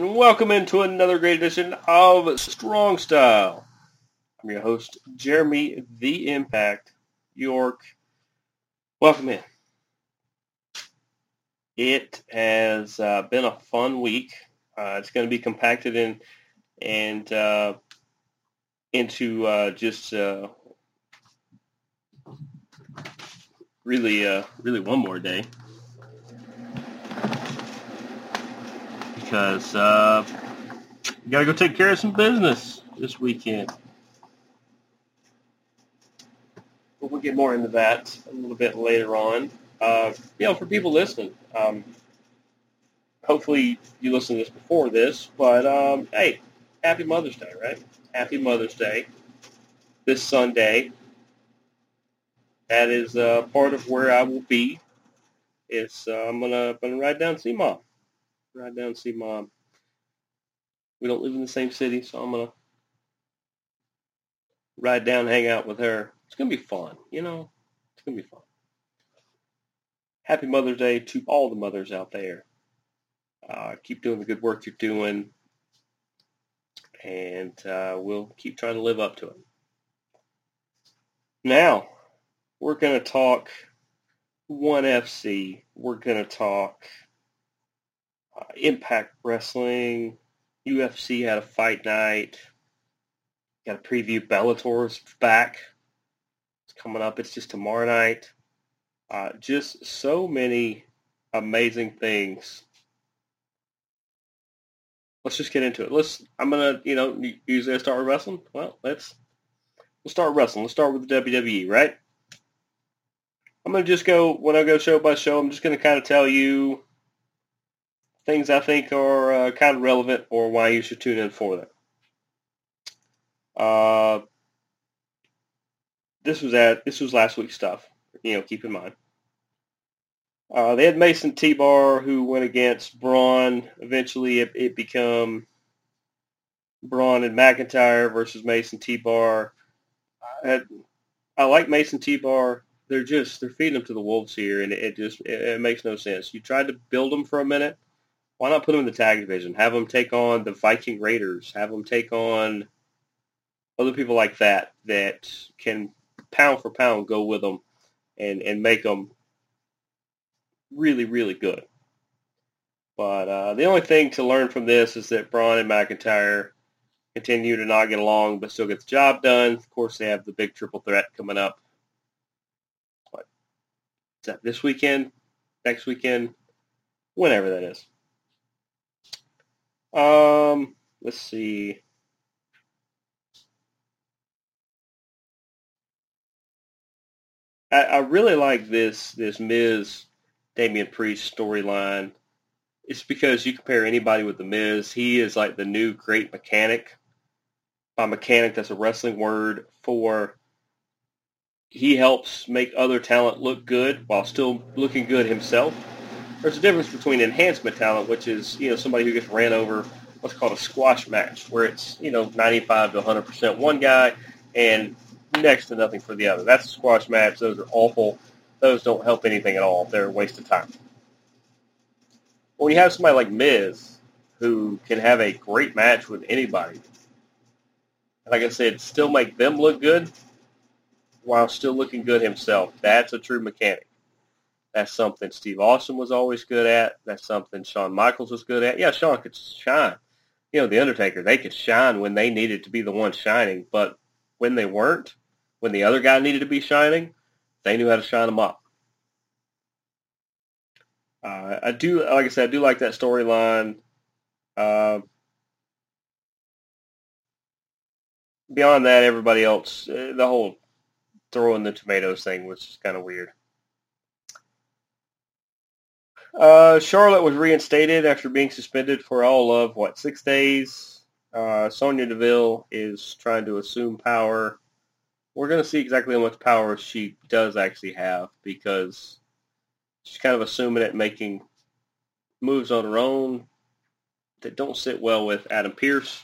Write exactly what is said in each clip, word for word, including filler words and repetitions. Welcome into another great edition of Strong Style. I'm your host, Jeremy The Impact York. Welcome in. It has uh, been a fun week. Uh, it's going to be compacted in and uh, into uh, just uh, really, uh, really one more day. Because uh, you gotta go take care of some business this weekend. But we'll get more into that a little bit later on. Uh, you know, for people listening, um, hopefully you listened to this before this, but um, hey, happy Mother's Day, right? Happy Mother's Day this Sunday. That is uh, part of where I will be. It's uh, I'm gonna I'm gonna ride down and see Mom. Ride down and see Mom. We don't live in the same city, so I'm gonna ride down and hang out with her. It's gonna be fun, you know. It's gonna be fun. Happy Mother's Day to all the mothers out there. Uh, keep doing the good work you're doing, and uh, we'll keep trying to live up to it. Now, we're gonna talk one F C. We're gonna talk Uh, Impact Wrestling, U F C had a fight night. Got a preview. Bellator's back. It's coming up. It's just tomorrow night. Uh, just so many amazing things. Let's just get into it. Let's. I'm gonna, you know, usually I start with wrestling. Well, let's let's start wrestling. Let's start with the W W E, right? I'm gonna just go when I go show by show. I'm just gonna kind of tell you things I think are uh, kind of relevant or why you should tune in for them. Uh, this was at this was last week's stuff. You know, keep in mind. Uh, they had Mason T Bar who went against Braun. Eventually, it, it became Braun and McIntyre versus Mason T Bar. I, I like Mason T Bar. They're just they're feeding them to the wolves here, and it, it just it, it makes no sense. You tried to build them for a minute. Why not put them in the tag division? Have them take on the Viking Raiders. Have them take on other people like that that can pound for pound go with them and, and make them really, really good. But uh, the only thing to learn from this is that Braun and McIntyre continue to not get along but still get the job done. Of course, they have the big triple threat coming up. What? Is that this weekend? Next weekend? Whenever that is. Um, let's see. I, I really like this this Miz Damian Priest storyline. It's because you compare anybody with the Miz, he is like the new great mechanic. By mechanic, that's a wrestling word for he helps make other talent look good while still looking good himself. There's a difference between enhancement talent, which is, you know, somebody who gets ran over, what's called a squash match, where it's, you know, ninety-five to one hundred percent one guy and next to nothing for the other. That's a squash match. Those are awful. Those don't help anything at all. They're a waste of time. But when you have somebody like Miz, who can have a great match with anybody, like I said, still make them look good while still looking good himself, that's a true mechanic. That's something Steve Austin was always good at. That's something Shawn Michaels was good at. Yeah, Shawn could shine. You know, The Undertaker, they could shine when they needed to be the one shining, but when they weren't, when the other guy needed to be shining, they knew how to shine them up. Uh, I do, like I said, I do like that storyline. Uh, beyond that, everybody else, the whole throwing the tomatoes thing was just kind of weird. Uh, Charlotte was reinstated after being suspended for all of, what, six days. Uh, Sonya Deville is trying to assume power. We're going to see exactly how much power she does actually have, because she's kind of assuming it, making moves on her own that don't sit well with Adam Pearce.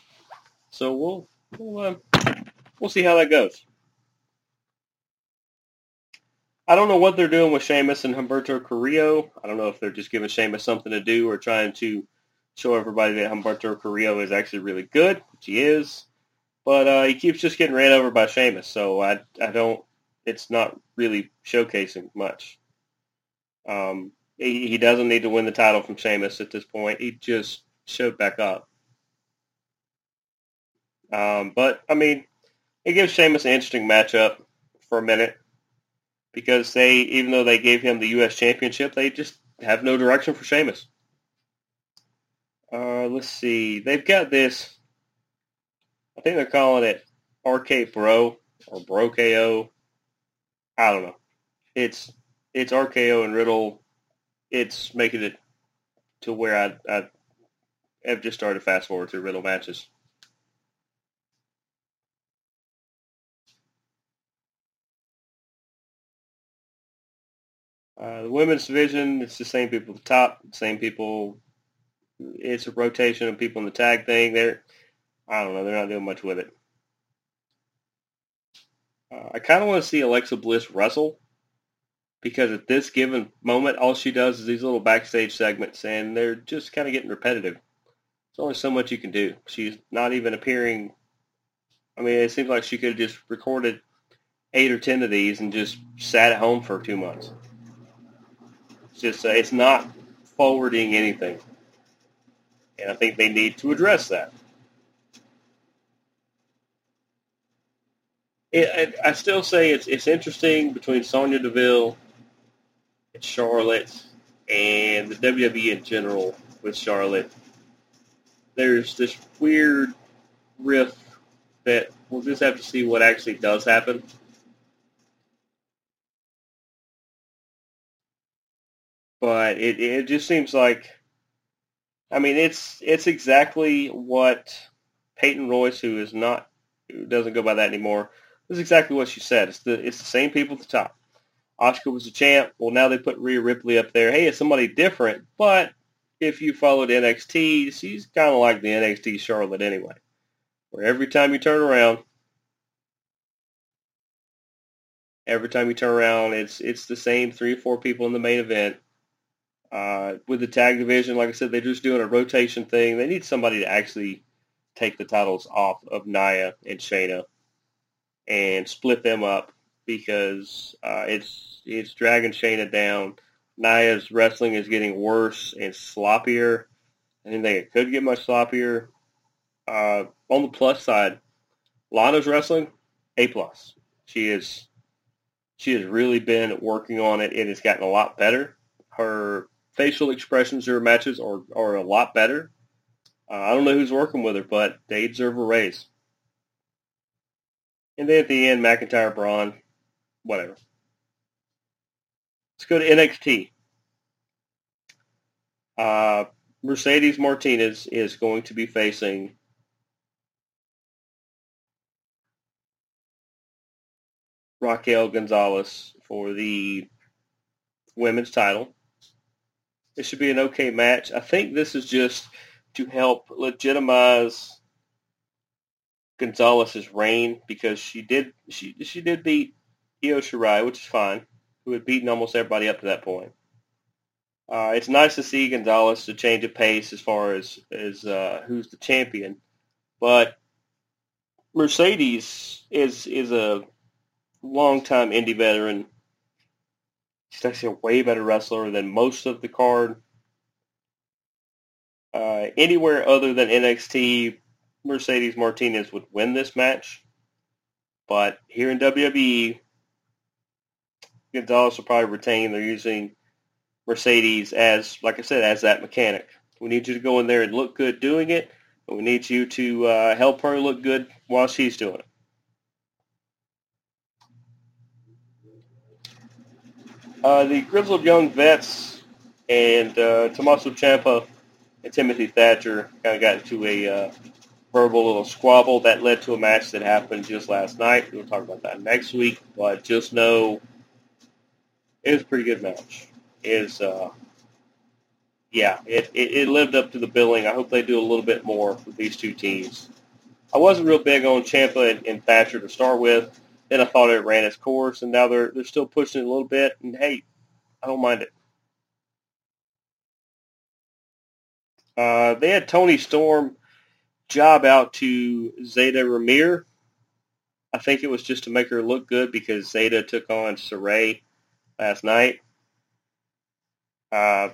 So we'll we'll, uh, we'll see how that goes. I don't know what they're doing with Sheamus and Humberto Carrillo. I don't know if they're just giving Sheamus something to do or trying to show everybody that Humberto Carrillo is actually really good, which he is. But uh, he keeps just getting ran over by Sheamus, so I, I don't. It's not really showcasing much. Um, he, he doesn't need to win the title from Sheamus at this point. He just showed back up. Um, but, I mean, it gives Sheamus an interesting matchup for a minute. Because they, even though they gave him the U S Championship, they just have no direction for Sheamus. Uh, let's see. They've got this. I think they're calling it R K-Bro or Bro K O. I don't know. It's it's R K O and Riddle. It's making it to where I, I have just started to fast forward to Riddle matches. Uh, the women's division, it's the same people at the top, same people. It's a rotation of people in the tag thing. They're, I don't know, they're not doing much with it. Uh, I kind of want to see Alexa Bliss wrestle, because at this given moment, all she does is these little backstage segments, and they're just kind of getting repetitive. There's only so much you can do. She's not even appearing. I mean, it seems like she could have just recorded eight or ten of these and just sat at home for two months. Just uh, it's not forwarding anything, and I think they need to address that. It, I, I still say it's it's interesting between Sonya Deville and Charlotte, and the W W E in general with Charlotte. There's this weird rift that we'll just have to see what actually does happen. But it, it just seems like, I mean, it's it's exactly what Peyton Royce, who is not, who doesn't go by that anymore, is exactly what she said. It's the it's the same people at the top. Asuka was the champ. Well, now they put Rhea Ripley up there. Hey, it's somebody different. But if you followed N X T, she's kind of like the N X T Charlotte anyway, where every time you turn around, every time you turn around, it's it's the same three or four people in the main event. Uh, with the tag division, like I said, they're just doing a rotation thing. They need somebody to actually take the titles off of Nia and Shayna and split them up, because uh, it's it's dragging Shayna down. Nia's wrestling is getting worse and sloppier. I didn't think it could get much sloppier. Uh, on the plus side, Lana's wrestling, A+. She is, she has really been working on it. It has gotten a lot better. Her facial expressions or matches are, are a lot better. Uh, I don't know who's working with her, but they deserve a raise. And then at the end, McIntyre, Braun, whatever. Let's go to N X T. Uh, Mercedes Martinez is going to be facing Raquel Gonzalez for the women's title. It should be an okay match. I think this is just to help legitimize Gonzalez's reign, because she did she she did beat Io Shirai, which is fine, who had beaten almost everybody up to that point. Uh, it's nice to see Gonzalez to change of pace as far as as uh, who's the champion, but Mercedes is is a longtime indie veteran. She's actually a way better wrestler than most of the card. Uh, anywhere other than N X T, Mercedes Martinez would win this match. But here in W W E, Gonzalez will probably retain. They're using Mercedes as, like I said, as that mechanic. We need you to go in there and look good doing it, and we need you to uh, help her look good while she's doing it. Uh, the Grizzled Young Vets and uh, Tommaso Ciampa and Timothy Thatcher kind of got into a uh, verbal little squabble that led to a match that happened just last night. We'll talk about that next week, but just know it was a pretty good match. It was, uh, yeah, it, it, it lived up to the billing. I hope they do a little bit more with these two teams. I wasn't real big on Ciampa and, and Thatcher to start with. Then I thought it ran its course, and now they're they're still pushing it a little bit. And hey, I don't mind it. Uh, they had Toni Storm job out to Zayda Ramir. I think it was just to make her look good because Zayda took on Sarray last night. Uh,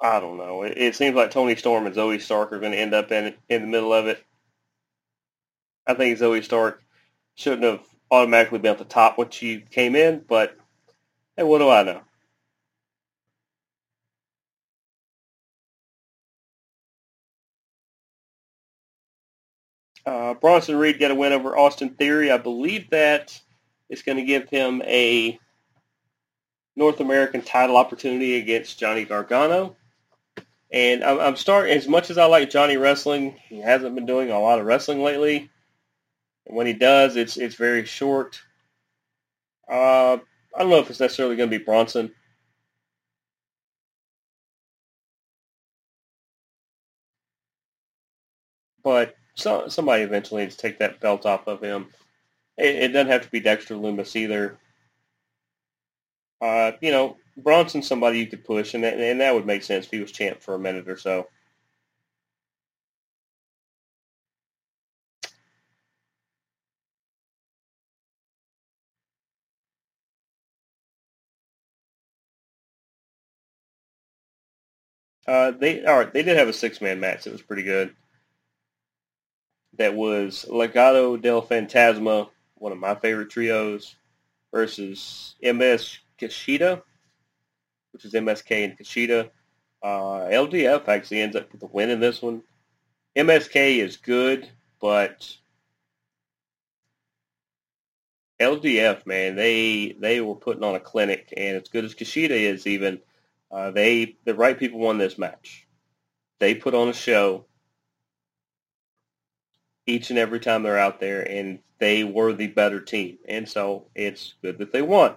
I don't know. It, it seems like Toni Storm and Zoey Stark are going to end up in in the middle of it. I think Zoey Stark shouldn't have automatically been at the top when she came in, but hey, what do I know? Uh, Bronson Reed got a win over Austin Theory. I believe that is going to give him a North American title opportunity against Johnny Gargano. And I'm, I'm starting, as much as I like Johnny wrestling, he hasn't been doing a lot of wrestling lately. When he does, it's it's very short. Uh, I don't know if it's necessarily going to be Bronson. But so, somebody eventually needs to take that belt off of him. It, it doesn't have to be Dexter Lumis either. Uh, you know, Bronson's somebody you could push, and that, and that would make sense if he was champ for a minute or so. Uh, they all right. They did have a six-man match that was pretty good. That was Legado del Fantasma, one of my favorite trios, versus M S Kishida, which is M S K and Kishida. Uh, L D F actually ends up with a win in this one. M S K is good, but L D F, man, they they were putting on a clinic, and as good as Kishida is, even. Uh, they the right people won this match. They put on a show each and every time they're out there, and they were the better team. And so it's good that they won.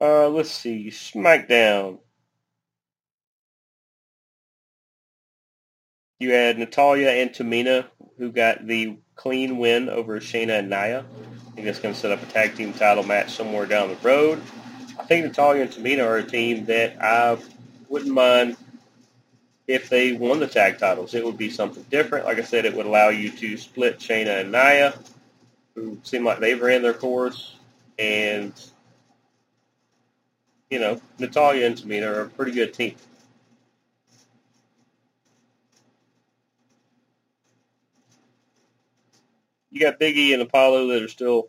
Uh, let's see, SmackDown. You had Natalya and Tamina, who got the clean win over Shayna and Nia. I think that's going to set up a tag team title match somewhere down the road. I think Natalya and Tamina are a team that I wouldn't mind if they won the tag titles. It would be something different. Like I said, it would allow you to split Shayna and Nia, who seem like they've ran their course. And, you know, Natalya and Tamina are a pretty good team. You got Big E and Apollo that are still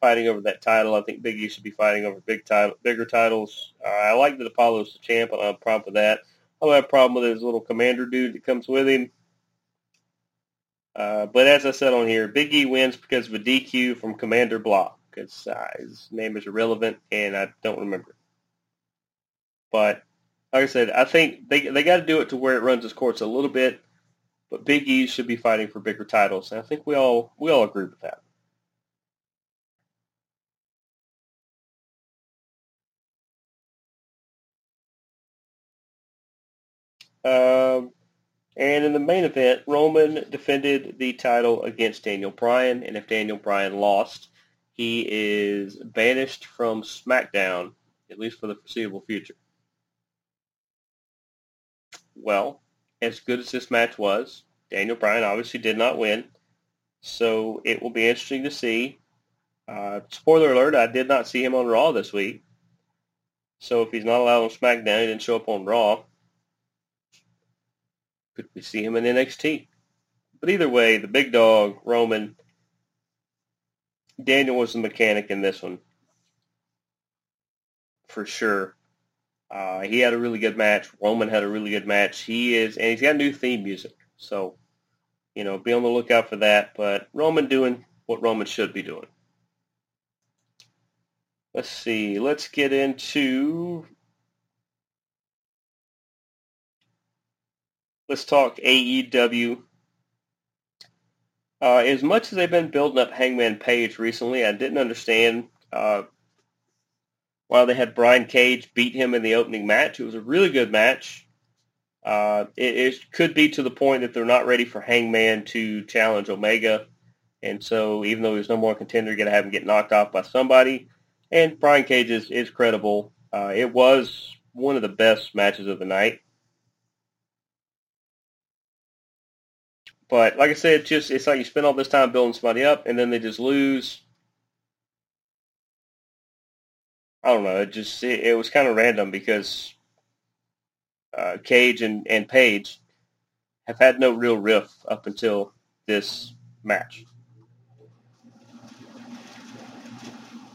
fighting over that title. I think Big E should be fighting over big title, bigger titles. Uh, I like that Apollo's the champ, and I have a problem with that. I don't have a problem with his little commander dude that comes with him. Uh, but as I said on here, Big E wins because of a D Q from Commander Block, because uh, his name is irrelevant, and I don't remember it. But, like I said, I think they they got to do it to where it runs its course a little bit, but Big E should be fighting for bigger titles, and I think we all we all agree with that. Uh, and in the main event, Roman defended the title against Daniel Bryan, and if Daniel Bryan lost, he is banished from SmackDown, at least for the foreseeable future. Well, as good as this match was, Daniel Bryan obviously did not win, so it will be interesting to see. Uh, spoiler alert, I did not see him on Raw this week, so if he's not allowed on SmackDown, he didn't show up on Raw. Could we see him in N X T? But either way, the big dog, Roman, Daniel was the mechanic in this one, for sure. Uh, he had a really good match. Roman had a really good match. He is, and he's got new theme music. So, you know, be on the lookout for that. But Roman doing what Roman should be doing. Let's see. Let's get into... Let's talk A E W. Uh, as much as they've been building up Hangman Page recently, I didn't understand uh, why they had Brian Cage beat him in the opening match. It was a really good match. Uh, it, it could be to the point that they're not ready for Hangman to challenge Omega. And so even though he's no more contender, you're going to have him get knocked off by somebody. And Brian Cage is, is credible. Uh, it was one of the best matches of the night. But like I said, it's just it's like you spend all this time building somebody up, and then they just lose. I don't know. It just it, it was kind of random because uh, Cage and, and Page have had no real riff up until this match.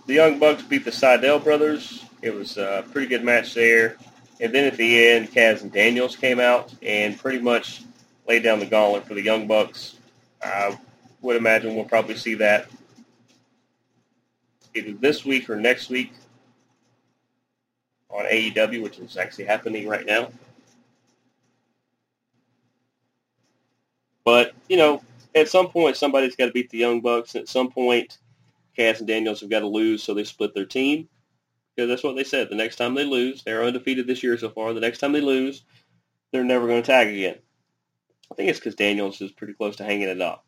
The Young Bucks beat the Seidel brothers. It was a pretty good match there. And then at the end, Kaz and Daniels came out and pretty much laid down the gauntlet for the Young Bucks. I would imagine we'll probably see that either this week or next week on A E W, which is actually happening right now. But, you know, at some point, somebody's got to beat the Young Bucks. And at some point, Cass and Daniels have got to lose, so they split their team. Because that's what they said. The next time they lose, they're undefeated this year so far. The next time they lose, they're never going to tag again. I think it's because Daniels is pretty close to hanging it up.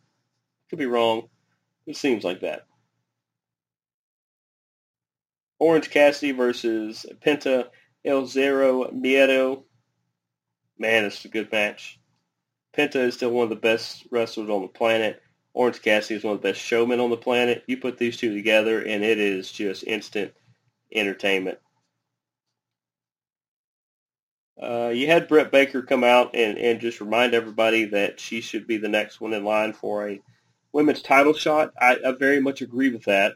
Could be wrong. It seems like that. Orange Cassidy versus Penta El Zero Miedo. Man, it's a good match. Penta is still one of the best wrestlers on the planet. Orange Cassidy is one of the best showmen on the planet. You put these two together, and it is just instant entertainment. Uh, you had Britt Baker come out and, and just remind everybody that she should be the next one in line for a women's title shot. I, I very much agree with that,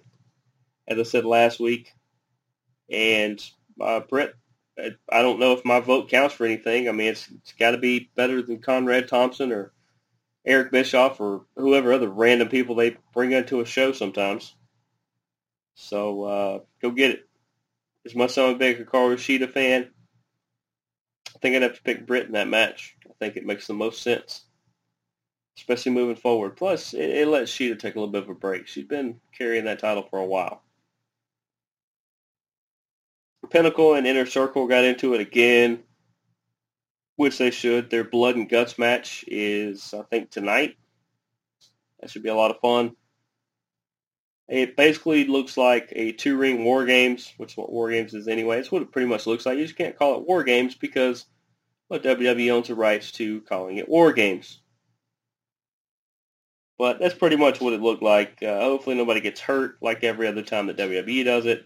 as I said last week. And uh, Britt, I don't know if my vote counts for anything. I mean, it's, it's got to be better than Conrad Thompson or Eric Bischoff or whoever other random people they bring into a show sometimes. So uh, go get it. As much as I'm a big Hikaru Shida fan, I think I'd have to pick Britt in that match. I think it makes the most sense, especially moving forward. Plus, it, it lets Sheeta take a little bit of a break. She's been carrying that title for a while. Pinnacle and Inner Circle got into it again, which they should. Their blood and guts match is, I think, tonight. That should be a lot of fun. It basically looks like a two-ring War Games, which is what War Games is anyway. It's what it pretty much looks like. You just can't call it War Games because, well, W W E owns the rights to calling it War Games. But that's pretty much what it looked like. Uh, hopefully nobody gets hurt like every other time that W W E does it.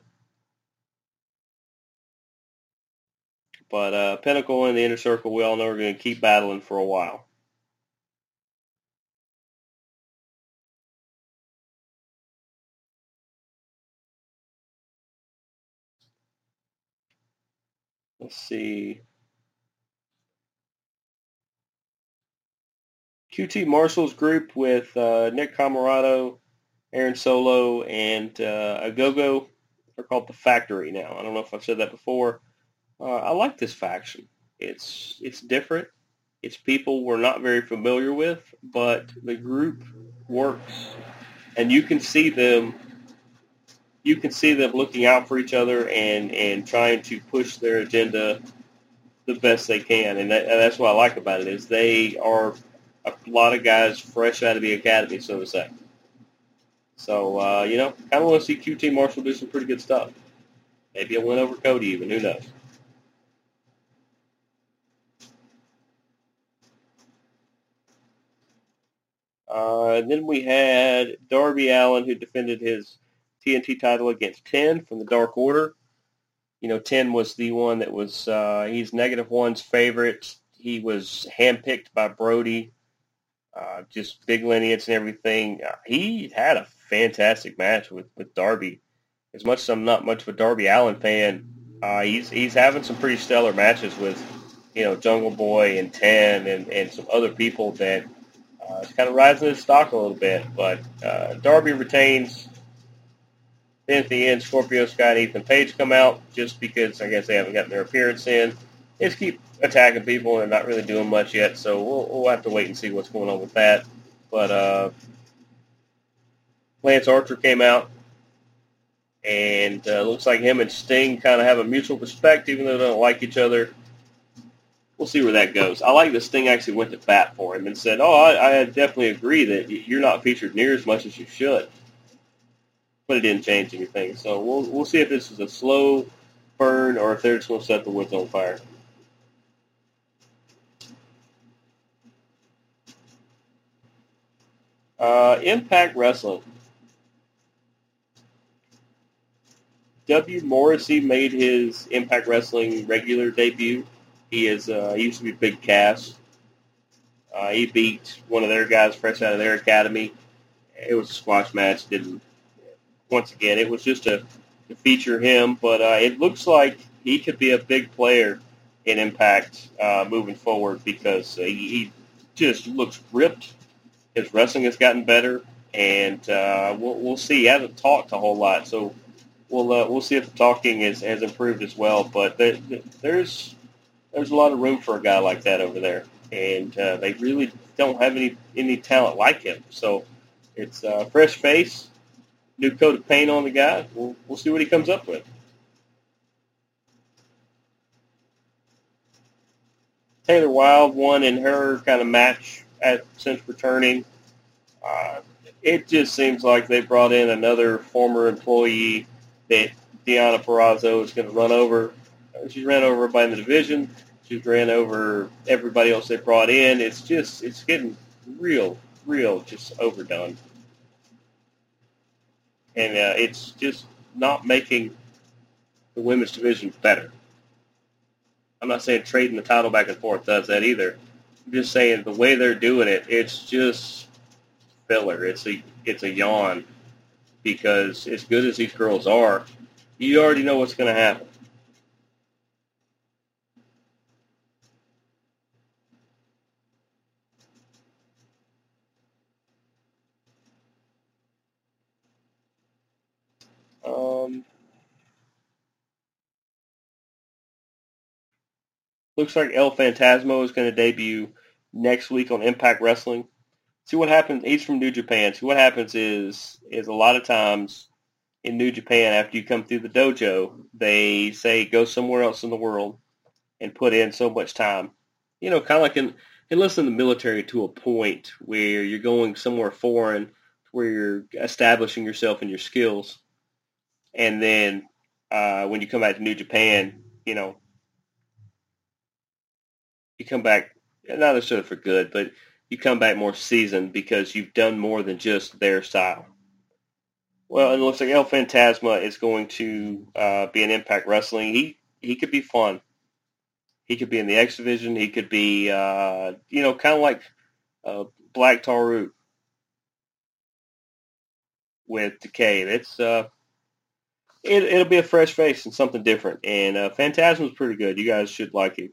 But uh, Pinnacle and the Inner Circle, we all know, are going to keep battling for a while. Let's see. Q T Marshall's group with uh, Nick Camarado, Aaron Solo, and uh, Agogo are called The Factory now. I don't know if I've said that before. Uh, I like this faction. It's it's different. It's people we're not very familiar with, but the group works, and you can see them. You can see them looking out for each other and, and trying to push their agenda the best they can. And, that, and that's what I like about it is they are a lot of guys fresh out of the academy, so to say. So, uh, you know, I want to see Q T Marshall do some pretty good stuff. Maybe he'll win over Cody even. Who knows? Uh, and then we had Darby Allin, who defended his T N T title against Ten from the Dark Order. You know, Ten was the one that was, uh, he's Negative One's favorite. He was handpicked by Brody. Uh, just big lineage and everything. Uh, he had a fantastic match with, with Darby. As much as I'm not much of a Darby Allin fan, uh, he's he's having some pretty stellar matches with, you know, Jungle Boy and Ten and, and some other people that uh, it's kind of rising his stock a little bit. But uh, Darby retains... Then at the end, Scorpio Sky and Ethan Page come out just because I guess they haven't gotten their appearance in. They just keep attacking people and not really doing much yet, so we'll, we'll have to wait and see what's going on with that. But uh, Lance Archer came out, and it uh, looks like him and Sting kind of have a mutual respect, even though they don't like each other. We'll see where that goes. I like this thing actually went to bat for him and said, oh, I, I definitely agree that you're not featured near as much as you should. But it didn't change anything. So we'll we'll see if this is a slow burn or if they're just going to set the woods on fire. Uh, Impact Wrestling. W. Morrissey made his Impact Wrestling regular debut. He is. Uh, he used to be Big Cass. Uh, he beat one of their guys fresh out of their academy. It was a squash match. Didn't. Once again, it was just to, to feature him, but uh, it looks like he could be a big player in Impact uh, moving forward because uh, he, he just looks ripped. His wrestling has gotten better, and uh, we'll, we'll see. He hasn't talked a whole lot, so we'll uh, we'll see if the talking is, has improved as well. But there, there's. There's a lot of room for a guy like that over there, and uh, they really don't have any, any talent like him. So it's a uh, fresh face, new coat of paint on the guy. We'll, we'll see what he comes up with. Taylor Wilde won in her kind of match at, since returning. Uh, it just seems like they brought in another former employee that Deonna Purrazzo is going to run over. She's ran over everybody in the division. She's ran over everybody else they brought in. It's just, it's getting real, real just overdone. And uh, it's just not making the women's division better. I'm not saying trading the title back and forth does that either. I'm just saying the way they're doing it, it's just filler. It's a, it's a yawn because as good as these girls are, you already know what's going to happen. Um, looks like El Fantasmo is going to debut next week on Impact Wrestling. See what happens. He's from New Japan. See what happens is is a lot of times in New Japan, after you come through the dojo, they say go somewhere else in the world and put in so much time. You know, kind of like in enlist in the military to a point where you're going somewhere foreign, where you're establishing yourself and your skills. And then uh, when you come back to New Japan, you know, you come back, not necessarily for good, but you come back more seasoned because you've done more than just their style. Well, it looks like El Fantasma is going to uh, be in Impact Wrestling. He he could be fun. He could be in the X Division. He could be, uh, you know, kind of like uh, Black Taru with Decay. It's... Uh, It, it'll be a fresh face and something different. And uh, Phantasm's pretty good. You guys should like it.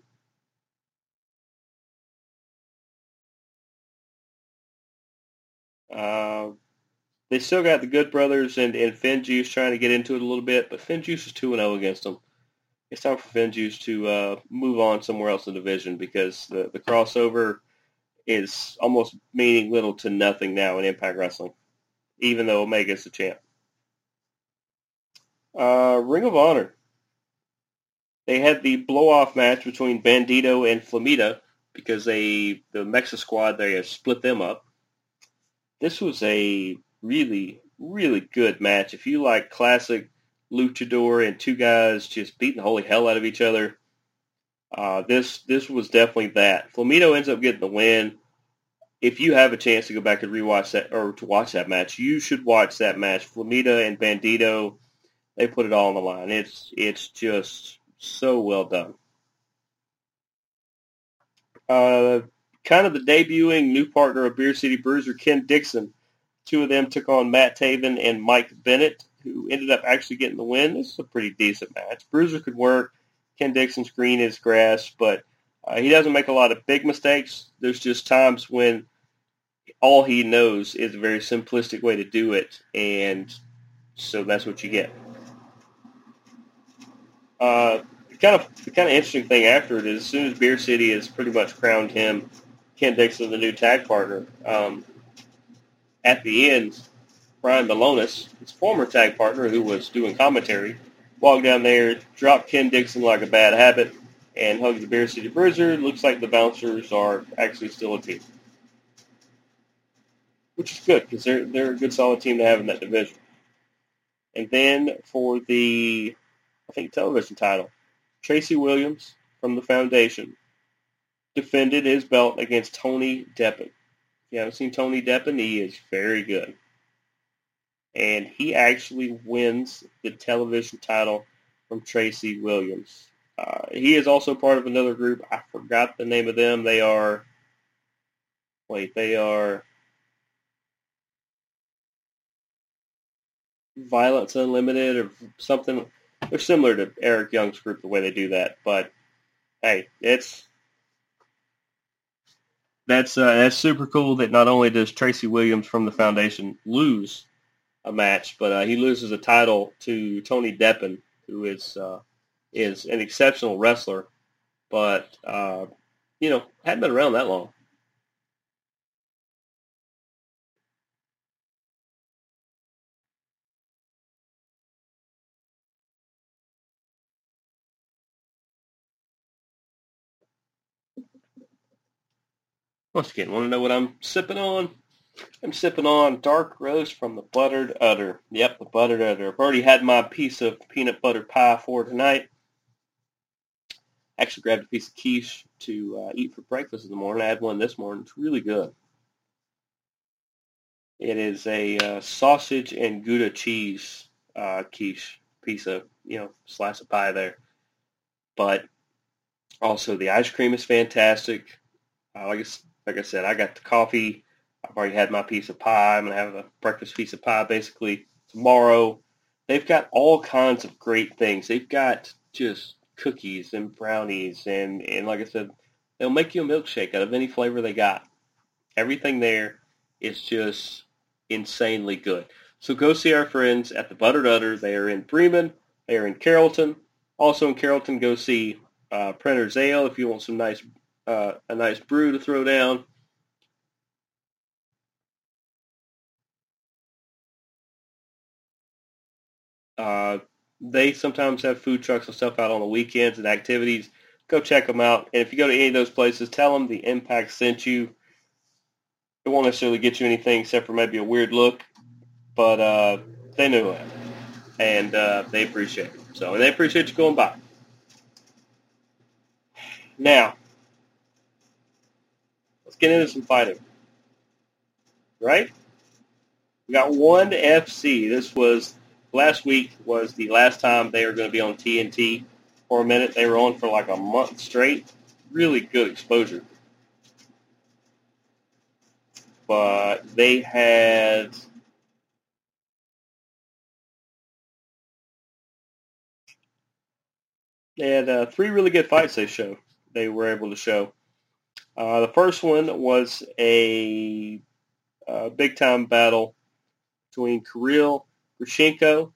Uh, they still got the Good Brothers and, and Finn Juice trying to get into it a little bit, but Finn Juice is two and oh against them. It's time for Finn Juice to uh, move on somewhere else in the division because the, the crossover is almost meaning little to nothing now in Impact Wrestling, even though Omega's the champ. Uh, Ring of Honor. They had the blow-off match between Bandito and Flamita because they the Mexa Squad, they have split them up. This was a really, really good match. If you like classic luchador and two guys just beating the holy hell out of each other, uh, this this was definitely that. Flamita ends up getting the win. If you have a chance to go back and rewatch that or to watch that match, you should watch that match. Flamita and Bandito. They put it all on the line. It's it's just so well done. Uh, kind of the debuting new partner of Beer City Bruiser, Ken Dixon. Two of them took on Matt Taven and Mike Bennett, who ended up actually getting the win. This is a pretty decent match. Bruiser could work. Ken Dixon's green is grass, but uh, he doesn't make a lot of big mistakes. There's just times when all he knows is a very simplistic way to do it, and So that's what you get. Uh, the kind of the kind of interesting thing after it is, as soon as Beer City has pretty much crowned him, Ken Dixon, the new tag partner, um, at the end, Brian Malonis, his former tag partner who was doing commentary, walked down there, dropped Ken Dixon like a bad habit, and hugged the Beer City Bruiser. Looks like the Bouncers are actually still a team, which is good because they're they're a good solid team to have in that division. And then for the, I think, television title, Tracy Williams from the Foundation defended his belt against Tony Deppen. If you haven't seen Tony Deppen, he is very good. And he actually wins the television title from Tracy Williams. Uh, he is also part of another group. I forgot the name of them. They are, wait, they are Violence Unlimited or something. They're similar to Eric Young's group, the way they do that. But, hey, it's that's uh, that's super cool that not only does Tracy Williams from the Foundation lose a match, but uh, he loses a title to Tony Deppen, who is uh, is an exceptional wrestler, but, uh, you know, hadn't been around that long. Once again, want to know what I'm sipping on? I'm sipping on dark roast from the Buttered Udder. Yep, the Buttered Udder. I've already had my piece of peanut butter pie for tonight. Actually grabbed a piece of quiche to uh, eat for breakfast in the morning. I had one this morning. It's really good. It is a uh, sausage and Gouda cheese uh, quiche. Piece of, you know, slice of pie there. But also the ice cream is fantastic. Uh, like I Like I said, I got the coffee. I've already had my piece of pie. I'm going to have a breakfast piece of pie, basically, tomorrow. They've got all kinds of great things. They've got just cookies and brownies. And, and like I said, they'll make you a milkshake out of any flavor they got. Everything there is just insanely good. So go see our friends at the Buttered Udder. They are in Bremen. They are in Carrollton. Also in Carrollton, go see uh, Printer's Ale if you want some nice Uh, a nice brew to throw down. Uh, they sometimes have food trucks and stuff out on the weekends and activities. Go check them out. And if you go to any of those places, tell them the Impact sent you. It won't necessarily get you anything except for maybe a weird look, but uh, they knew it, and uh, they appreciate it. So, and they appreciate you going by. Now, get into some fighting, right? We got One F C. This was, last week was the last time they were going to be on T N T for a minute. They were on for like a month straight. Really good exposure. But they had, they had uh, three really good fights they show. They were able to show. Uh, the first one was a, a big-time battle between Kirill Grushenko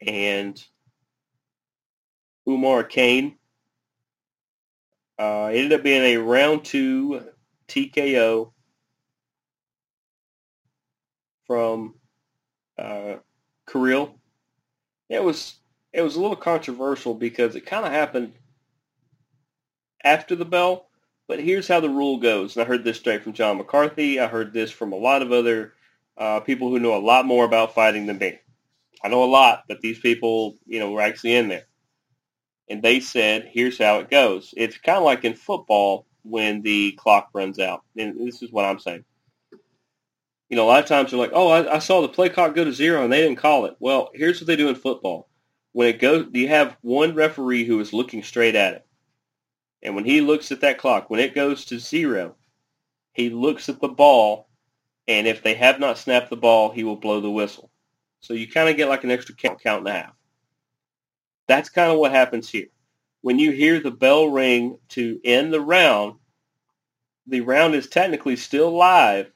and Umar Kane. Uh, it ended up being a round two T K O from uh, Kirill. It was it was a little controversial because it kind of happened after the bell. But here's how the rule goes, and I heard this straight from John McCarthy. I heard this from a lot of other uh, people who know a lot more about fighting than me. I know a lot, but these people, you know, were actually in there. And they said, here's how it goes. It's kind of like in football when the clock runs out. And this is what I'm saying. You know, a lot of times you're like, oh, I, I saw the play clock go to zero and they didn't call it. Well, here's what they do in football. When it goes, you have one referee who is looking straight at it. And when he looks at that clock, when it goes to zero, he looks at the ball, and if they have not snapped the ball, he will blow the whistle. So you kind of get like an extra count, count and a half. That's kind of what happens here. When you hear the bell ring to end the round, the round is technically still live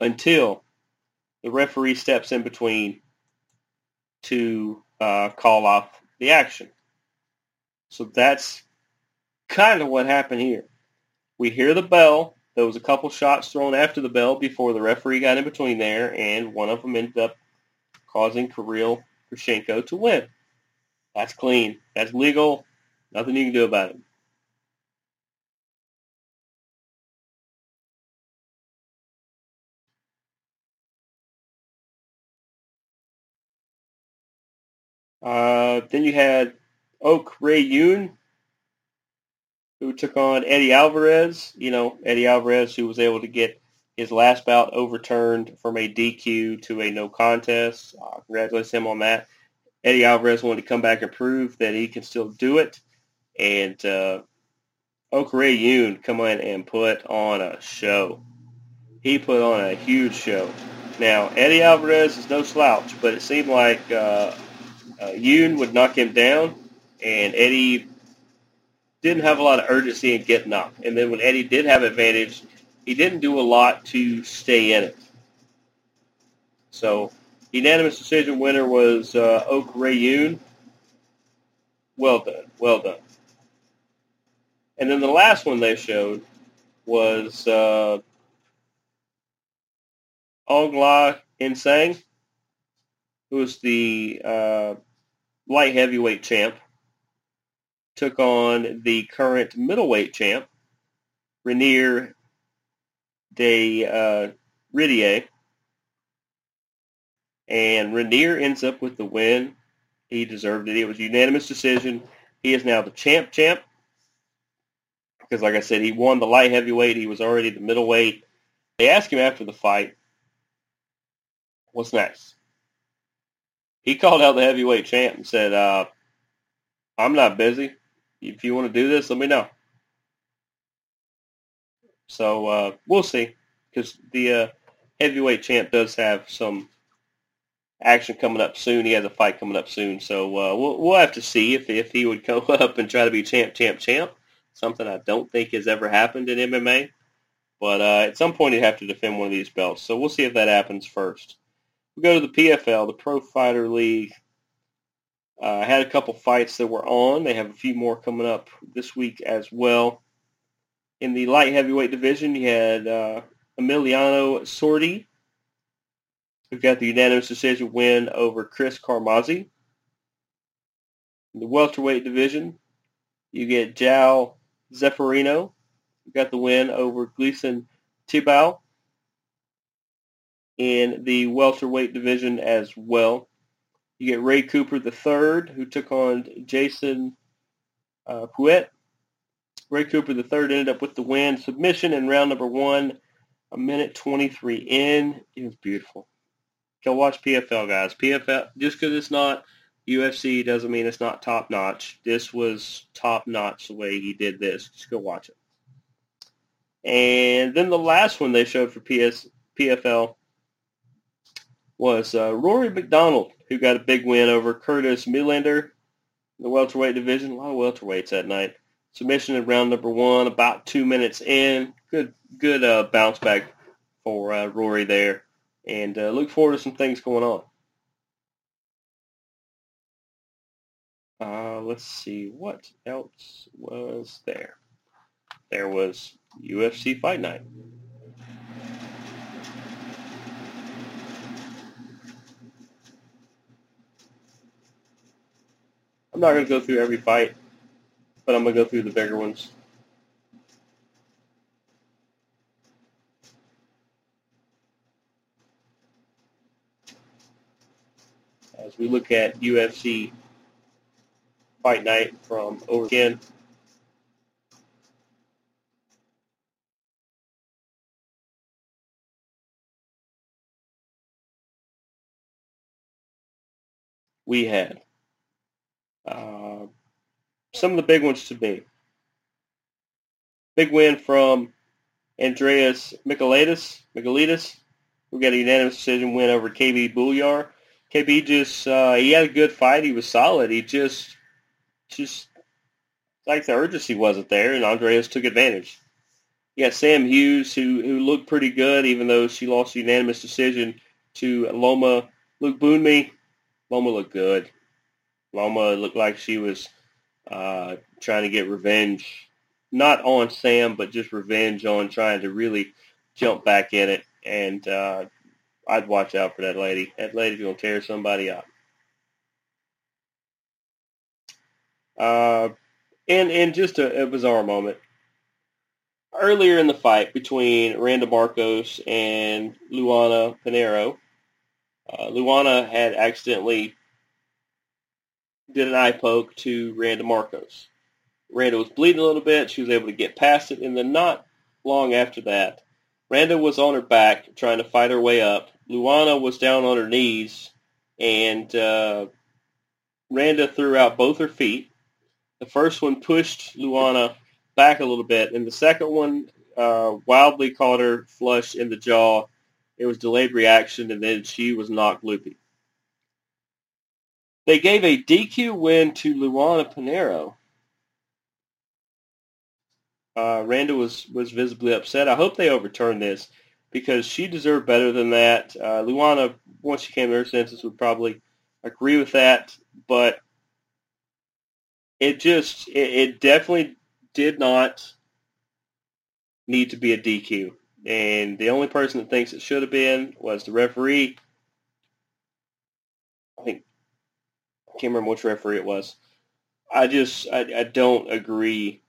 until the referee steps in between to uh, call off the action. So that's kind of what happened here. We hear the bell. There was a couple shots thrown after the bell before the referee got in between there, and one of them ended up causing Kirill Krishenko to win. That's clean. That's legal. Nothing you can do about it. Uh, then you had Oak Ray Yoon, who took on Eddie Alvarez. You know, Eddie Alvarez, who was able to get his last bout overturned from a D Q to a no contest. Uh, congratulations to him on that. Eddie Alvarez wanted to come back and prove that he can still do it. And uh, Oak Ray Yoon come in and put on a show. He put on a huge show. Now, Eddie Alvarez is no slouch, but it seemed like... Uh, Uh, Yoon would knock him down, and Eddie didn't have a lot of urgency in getting up. And then when Eddie did have advantage, he didn't do a lot to stay in it. So, unanimous decision winner was uh, Oak Ray Yoon. Well done, well done. And then the last one they showed was uh, Ong La Insang, who was the... Uh, light heavyweight champ, took on the current middleweight champ, Renier de uh, Ridier. And Renier ends up with the win. He deserved it. It was a unanimous decision. He is now the champ champ. Because, like I said, he won the light heavyweight. He was already the middleweight. They asked him after the fight, what's next? He called out the heavyweight champ and said, uh, I'm not busy. If you want to do this, let me know. So uh, we'll see, because the uh, heavyweight champ does have some action coming up soon. He has a fight coming up soon. So uh, we'll, we'll have to see if, if he would go up and try to be champ, champ, champ, something I don't think has ever happened in M M A. But uh, at some point he'd have to defend one of these belts. So we'll see if that happens first. We go to the P F L, the Pro Fighter League. I uh, had a couple fights that were on. They have a few more coming up this week as well. In the light heavyweight division, you had uh, Emiliano Sordi, who got the unanimous decision win over Chris Carmazzi. In the welterweight division, you get Jao Zeffirino, who got the win over Gleison Tibau. In the welterweight division as well, you get Ray Cooper the third, who took on Jason uh, Puet. Ray Cooper the third ended up with the win, submission in round number one, a minute twenty-three in. It was beautiful. Go watch P F L, guys. P F L, just because it's not U F C doesn't mean it's not top-notch. This was top-notch the way he did this. Just go watch it. And then the last one they showed for P S, P F L was uh, Rory McDonald, who got a big win over Curtis Melander in the welterweight division. A lot of welterweights that night. Submission in round number one, about two minutes in. Good good uh, bounce back for uh, Rory there. And uh, look forward to some things going on. Uh, let's see, what else was there? There was U F C Fight Night. I'm not going to go through every fight, but I'm going to go through the bigger ones. As we look at U F C Fight Night from over again. We had Uh, some of the big ones to me. Big win from Andreas Michailidis. Michailidis. We got a unanimous decision win over K B Bouillard. K B just, uh, he had a good fight. He was solid. He just, just, like the urgency wasn't there, and Andreas took advantage. You got Sam Hughes, who, who looked pretty good, even though she lost the unanimous decision to Loma Lugbunmi. Loma looked good. Loma looked like she was uh, trying to get revenge, not on Sam, but just revenge on trying to really jump back in it. And uh, I'd watch out for that lady. That lady's going to tear somebody up. Uh, and, and just a, a bizarre moment. Earlier in the fight between Randa Markos and Luana Pinheiro, uh, Luana had accidentally did an eye poke to Randa Markos. Randa was bleeding a little bit. She was able to get past it, and then not long after that, Randa was on her back trying to fight her way up. Luana was down on her knees, and uh, Randa threw out both her feet. The first one pushed Luana back a little bit, and the second one uh, wildly caught her flush in the jaw. It was delayed reaction, and then she was knocked loopy. They gave a D Q win to Luana Pinheiro. Uh, Randa was, was visibly upset. I hope they overturn this because she deserved better than that. Uh, Luana, once she came to her senses, would probably agree with that, but it just, it, it definitely did not need to be a D Q. And the only person that thinks it should have been was the referee. I think, I can't remember which referee it was. I just, I, I don't agree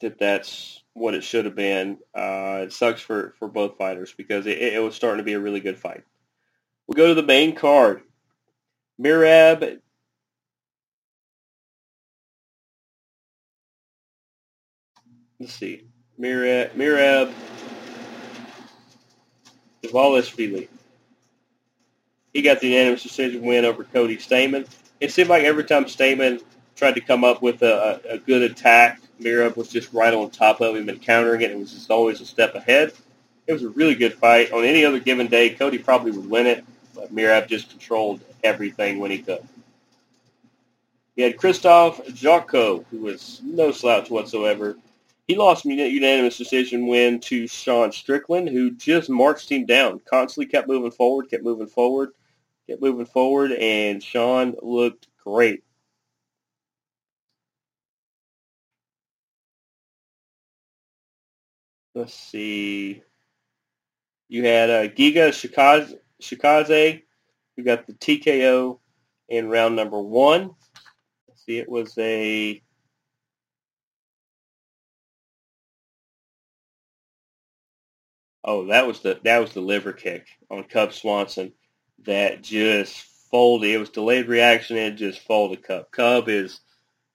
that that's what it should have been. Uh, it sucks for, for both fighters because it, it was starting to be a really good fight. We go to the main card. Mirab Let's see. Mirab, Mirab Dvalishvili. He got the unanimous decision win over Cody Stamen. It seemed like every time Stamen tried to come up with a, a good attack, Mirab was just right on top of him and countering it. It was just always a step ahead. It was a really good fight. On any other given day, Cody probably would win it, but Mirab just controlled everything when he could. He had Krzysztof Jocko, who was no slouch whatsoever. He lost a unanimous decision win to Sean Strickland, who just marched him down. Constantly kept moving forward, kept moving forward, kept moving forward, and Sean looked great. Let's see. You had uh, Giga Shikaze, Shikaze, who got the T K O in round number one. Let's see, it was a... Oh, that was the that was the liver kick on Cub Swanson that just folded. It was delayed reaction and just folded Cub. Cub is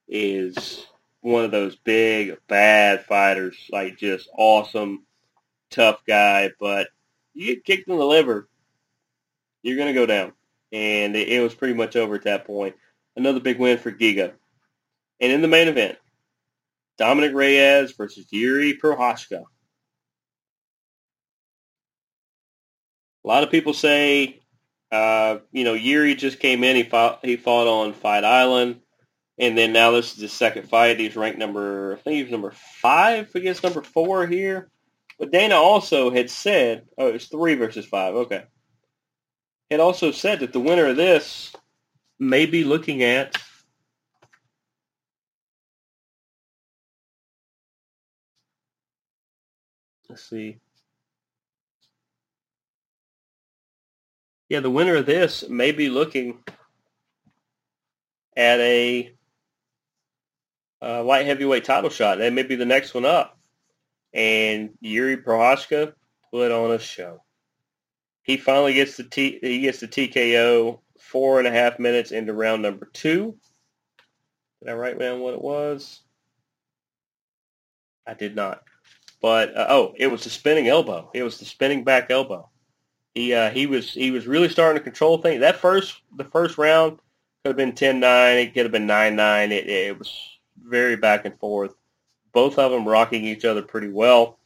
is one of those big bad fighters, like just awesome, tough guy. But you get kicked in the liver, you're gonna go down, and it, it was pretty much over at that point. Another big win for Giga, and in the main event, Dominic Reyes versus Jiří Procházka. A lot of people say, uh, you know, Jiří just came in. He fought, he fought on Fight Island, and then now this is his second fight. He's ranked number, I think he was number five against number four here. But Dana also had said, oh, it was three versus five. Okay. Had also said that the winner of this may be looking at let's see. Yeah, the winner of this may be looking at a uh, light heavyweight title shot. That may be the next one up. And Jiří Procházka put on a show. He finally gets the T- he gets the T K O four and a half minutes into round number two. Did I write down what it was? I did not. But uh, oh, it was the spinning elbow. It was the spinning back elbow. He uh, he was he was really starting to control things. That first the first round could have been ten nine. It could have been nine nine. It, it was very back and forth. Both of them rocking each other pretty well.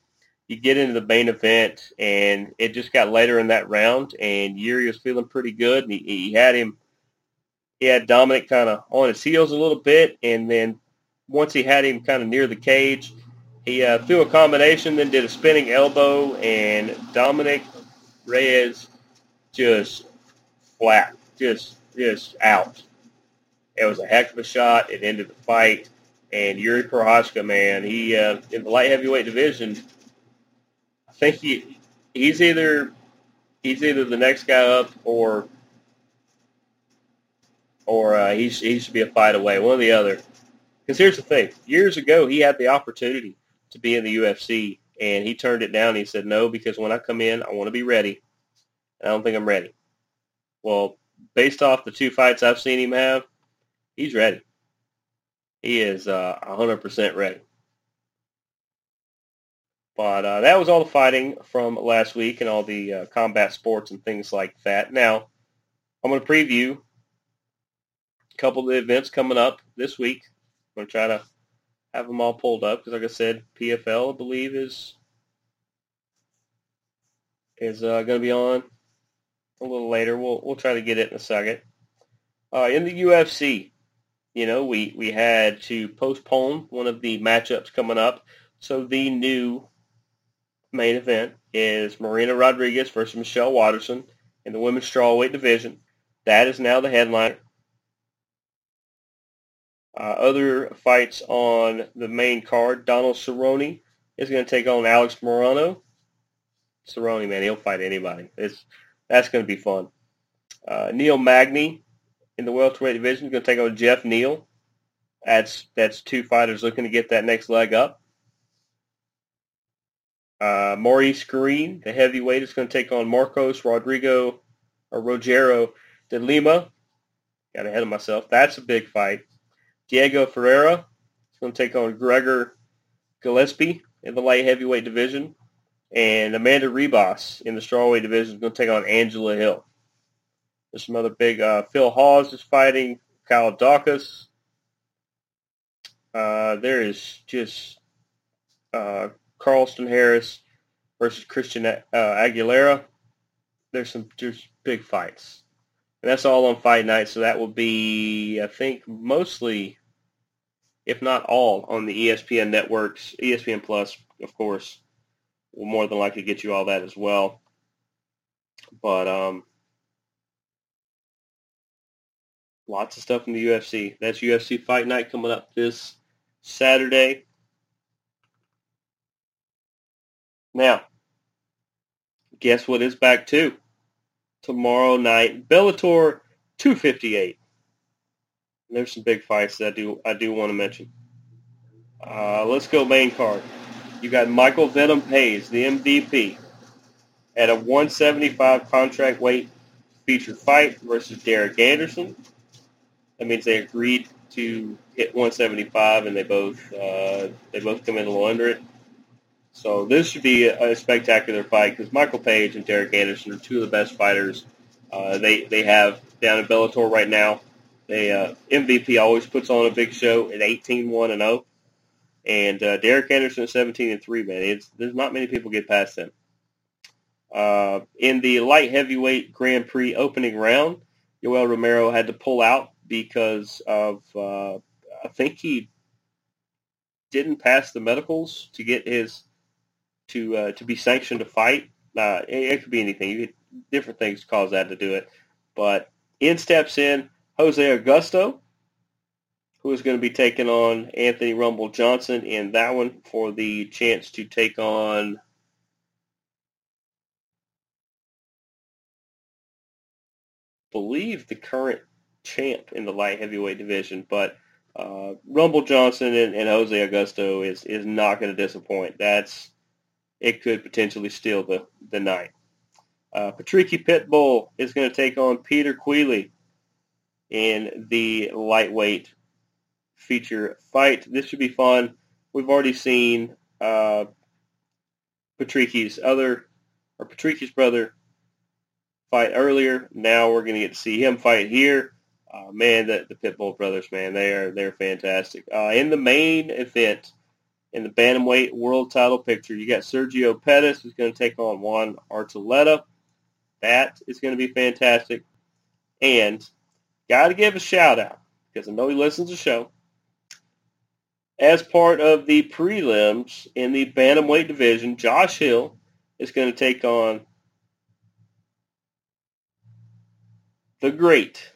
You get into the main event, and it just got later in that round, and Jiří was feeling pretty good. And he, he had him he had Dominic kind of on his heels a little bit, and then once he had him kind of near the cage, he uh, threw a combination, then did a spinning elbow, and Dominic Reyes just flat, just just out. It was a heck of a shot. It ended the fight. And Yuri Prohaska, man, he uh, in the light heavyweight division, I think he he's either he's either the next guy up or or uh, he he should be a fight away, one or the other. Because here's the thing: years ago, he had the opportunity to be in the U F C, and he turned it down. He said no because when I come in, I want to be ready. And I don't think I'm ready. Well, based off the two fights I've seen him have, he's ready. He is uh, one hundred percent ready. But uh, that was all the fighting from last week and all the uh, combat sports and things like that. Now, I'm going to preview a couple of the events coming up this week. I'm going to try to have them all pulled up because, like I said, P F L, I believe, is is uh, going to be on a little later. We'll we'll try to get it in a second. Uh, in the U F C, you know, we, we had to postpone one of the matchups coming up. So the new main event is Marina Rodriguez versus Michelle Watterson in the women's strawweight division. That is now the headliner. Uh, other fights on the main card, Donald Cerrone is going to take on Alex Morano. Cerrone, man, he'll fight anybody. It's, that's going to be fun. Uh, Neil Magny in the welterweight division is going to take on Jeff Neal. That's that's two fighters looking to get that next leg up. Uh, Maurice Green, the heavyweight, is going to take on Marcos Rodrigo or Rogero de Lima. Got ahead of myself. That's a big fight. Diego Ferreira is going to take on Gregor Gillespie in the light heavyweight division. And Amanda Ribas in the strawweight division is going to take on Angela Hill. There's some other big, uh, Phil Hawes is fighting Kyle Daukaus. Uh, there is just uh, Carlston Harris versus Christian uh, Aguilera. There's some just big fights. And that's all on Fight Night, so that will be, I think, mostly, if not all, on the E S P N networks. E S P N Plus, of course, will more than likely get you all that as well. But, um... lots of stuff in the U F C. That's U F C Fight Night coming up this Saturday. Now, guess what is back too? Tomorrow night, Bellator two fifty-eight. And there's some big fights that I do I do want to mention. Uh, let's go main card. You got Michael Venom Hayes, the M V P, at a one seventy-five contract weight featured fight versus Derek Anderson. That means they agreed to hit one seventy-five, and they both uh, they both come in a little under it. So this should be a, a spectacular fight because Michael Page and Derek Anderson are two of the best fighters uh, they they have down in Bellator right now. They uh, M V P always puts on a big show at eighteen one and oh, and uh, Derek Anderson at seventeen and three. Man, it's, there's not many people get past them. Uh, in the light heavyweight Grand Prix opening round, Yoel Romero had to pull out because of, uh, I think he didn't pass the medicals to get his, to uh, to be sanctioned to fight. Uh, it, it could be anything. You could, different things cause that to do it. But in steps in Jose Augusto, who is going to be taking on Anthony Rumble Johnson in that one for the chance to take on I believe the current champ in the light heavyweight division, but uh, Rumble Johnson and, and Jose Augusto is, is not going to disappoint. That's it could potentially steal the, the night. Uh, Patricky Pitbull is going to take on Peter Queeley in the lightweight feature fight. This should be fun. We've already seen uh, Patricky's other or Patricky's brother fight earlier. Now we're going to get to see him fight here. Uh, man, the, the Pitbull brothers, man, they are they're fantastic. Uh, in the main event, in the bantamweight world title picture, you got Sergio Pettis who's going to take on Juan Archuleta. That is going to be fantastic. And got to give a shout out because I know he listens to the show. As part of the prelims in the bantamweight division, Josh Hill is going to take on the great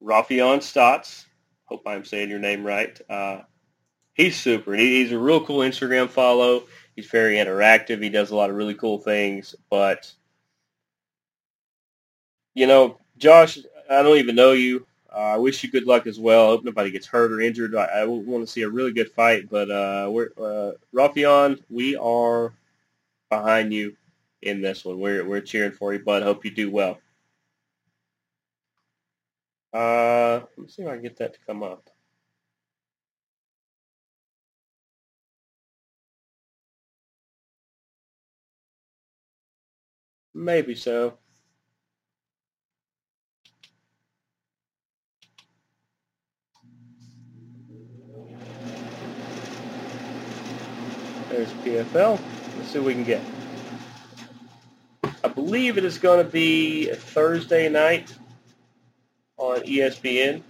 Rafael Stotts. Hope I'm saying your name right. Uh, he's super. He, he's a real cool Instagram follow. He's very interactive. He does a lot of really cool things. But, you know, Josh, I don't even know you. Uh, I wish you good luck as well. I hope nobody gets hurt or injured. I, I want to see a really good fight. But, uh, we're, uh, Rafael, we are behind you in this one. We're, we're cheering for you, bud. Hope you do well. Uh, let me see if I can get that to come up. Maybe so. There's P F L. Let's see what we can get. I believe it is going to be a Thursday night on E S P N.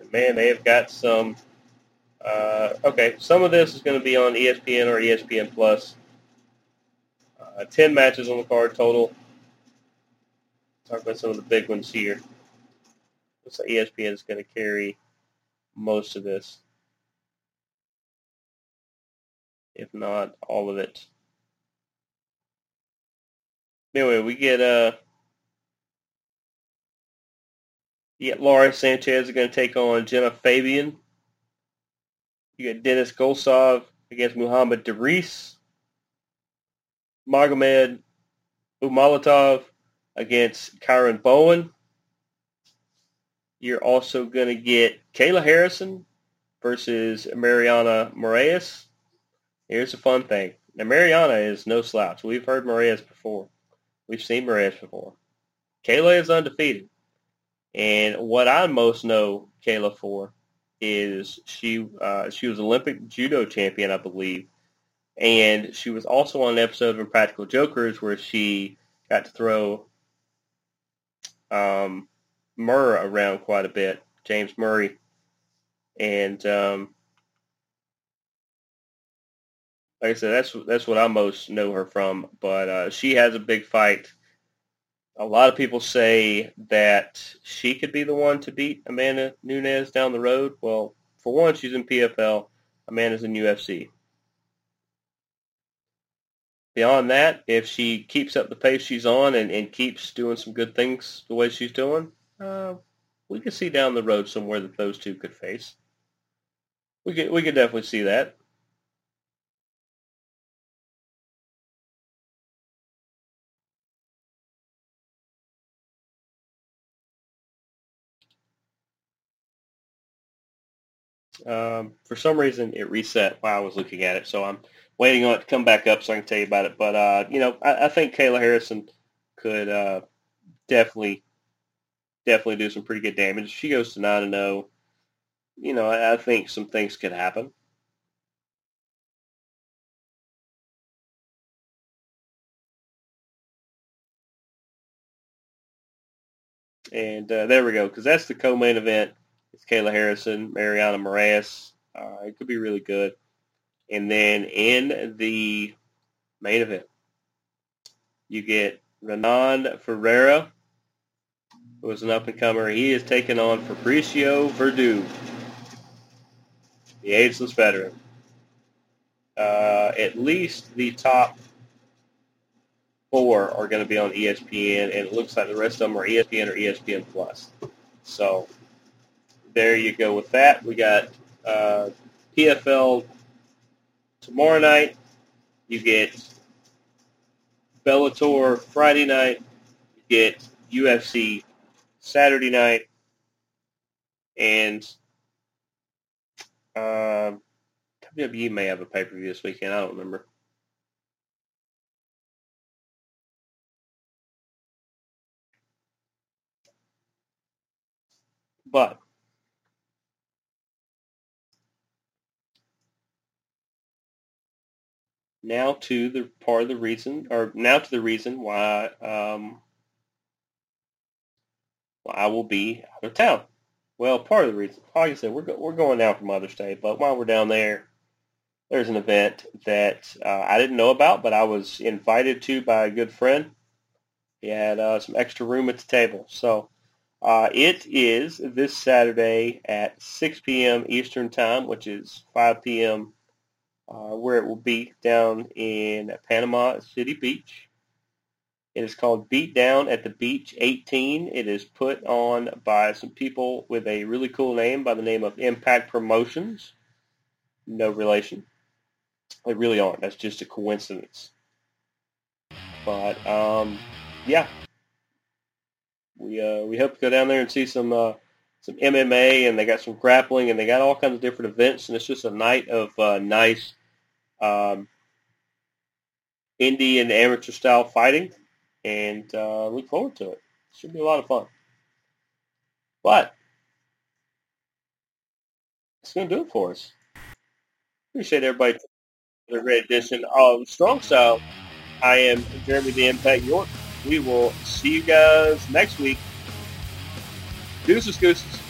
And man, they have got some... Uh, okay, some of this is going to be on E S P N or E S P N Plus. Uh, ten matches on the card total. Talk about some of the big ones here. Looks like E S P N is going to carry most of this, if not all of it. Anyway, we get... Uh, You got Laura Sanchez is going to take on Jenna Fabian. You got Dennis Golsov against Muhammad Darwish. Magomed Umalatov against Kyron Bowen. You're also going to get Kayla Harrison versus Mariana Moraes. Here's a fun thing. Now, Mariana is no slouch. We've heard Moraes before. We've seen Moraes before. Kayla is undefeated. And what I most know Kayla for is she uh, she was Olympic judo champion, I believe. And she was also on an episode of Impractical Jokers where she got to throw um, Murrah around quite a bit, James Murray. And um, like I said, that's, that's what I most know her from. But uh, she has a big fight. A lot of people say that she could be the one to beat Amanda Nunes down the road. Well, for one, she's in P F L. Amanda's in U F C. Beyond that, if she keeps up the pace she's on and, and keeps doing some good things the way she's doing, uh, we could see down the road somewhere that those two could face. We could, we could definitely see that. Um, for some reason, it reset while I was looking at it, so I'm waiting on it to come back up so I can tell you about it. But, uh, you know, I, I think Kayla Harrison could uh, definitely definitely do some pretty good damage. If she goes to nine and oh, you know, I, I think some things could happen. And uh, there we go, because that's the co-main event. It's Kayla Harrison, Mariana Moraes. Uh, it could be really good. And then in the main event, you get Renan Ferreira, who is an up-and-comer. He is taking on Fabricio Verdú, the ageless veteran. Uh, at least the top four are going to be on E S P N, and it looks like the rest of them are E S P N or E S P N Plus. So... there you go with that. We got uh, P F L tomorrow night. You get Bellator Friday night. You get U F C Saturday night. And uh, W W E may have a pay-per-view this weekend. I don't remember. But Now to the part of the reason, or now to the reason why, um, why I will be out of town. Well, part of the reason, like I said, we're go, we're going down for Mother's Day, but while we're down there, there's an event that uh, I didn't know about, but I was invited to by a good friend, and uh, some extra room at the table. So uh, it is this Saturday at six p.m. Eastern Time, which is five p.m. Uh, where it will be down in Panama City Beach. It is called Beat Down at the Beach eighteen. It is put on by some people with a really cool name by the name of Impact Promotions. No relation. They really aren't. That's just a coincidence. But, um, yeah. We uh, we hope to go down there and see some uh, some M M A, and they got some grappling, and they got all kinds of different events, and it's just a night of uh, nice um, indie and amateur-style fighting. And uh, look forward to it. Should be a lot of fun. But it's going to do it for us. Appreciate everybody for the great edition of Strong Style. I am Jeremy The Impact York. We will see you guys next week. Deuces, gooses.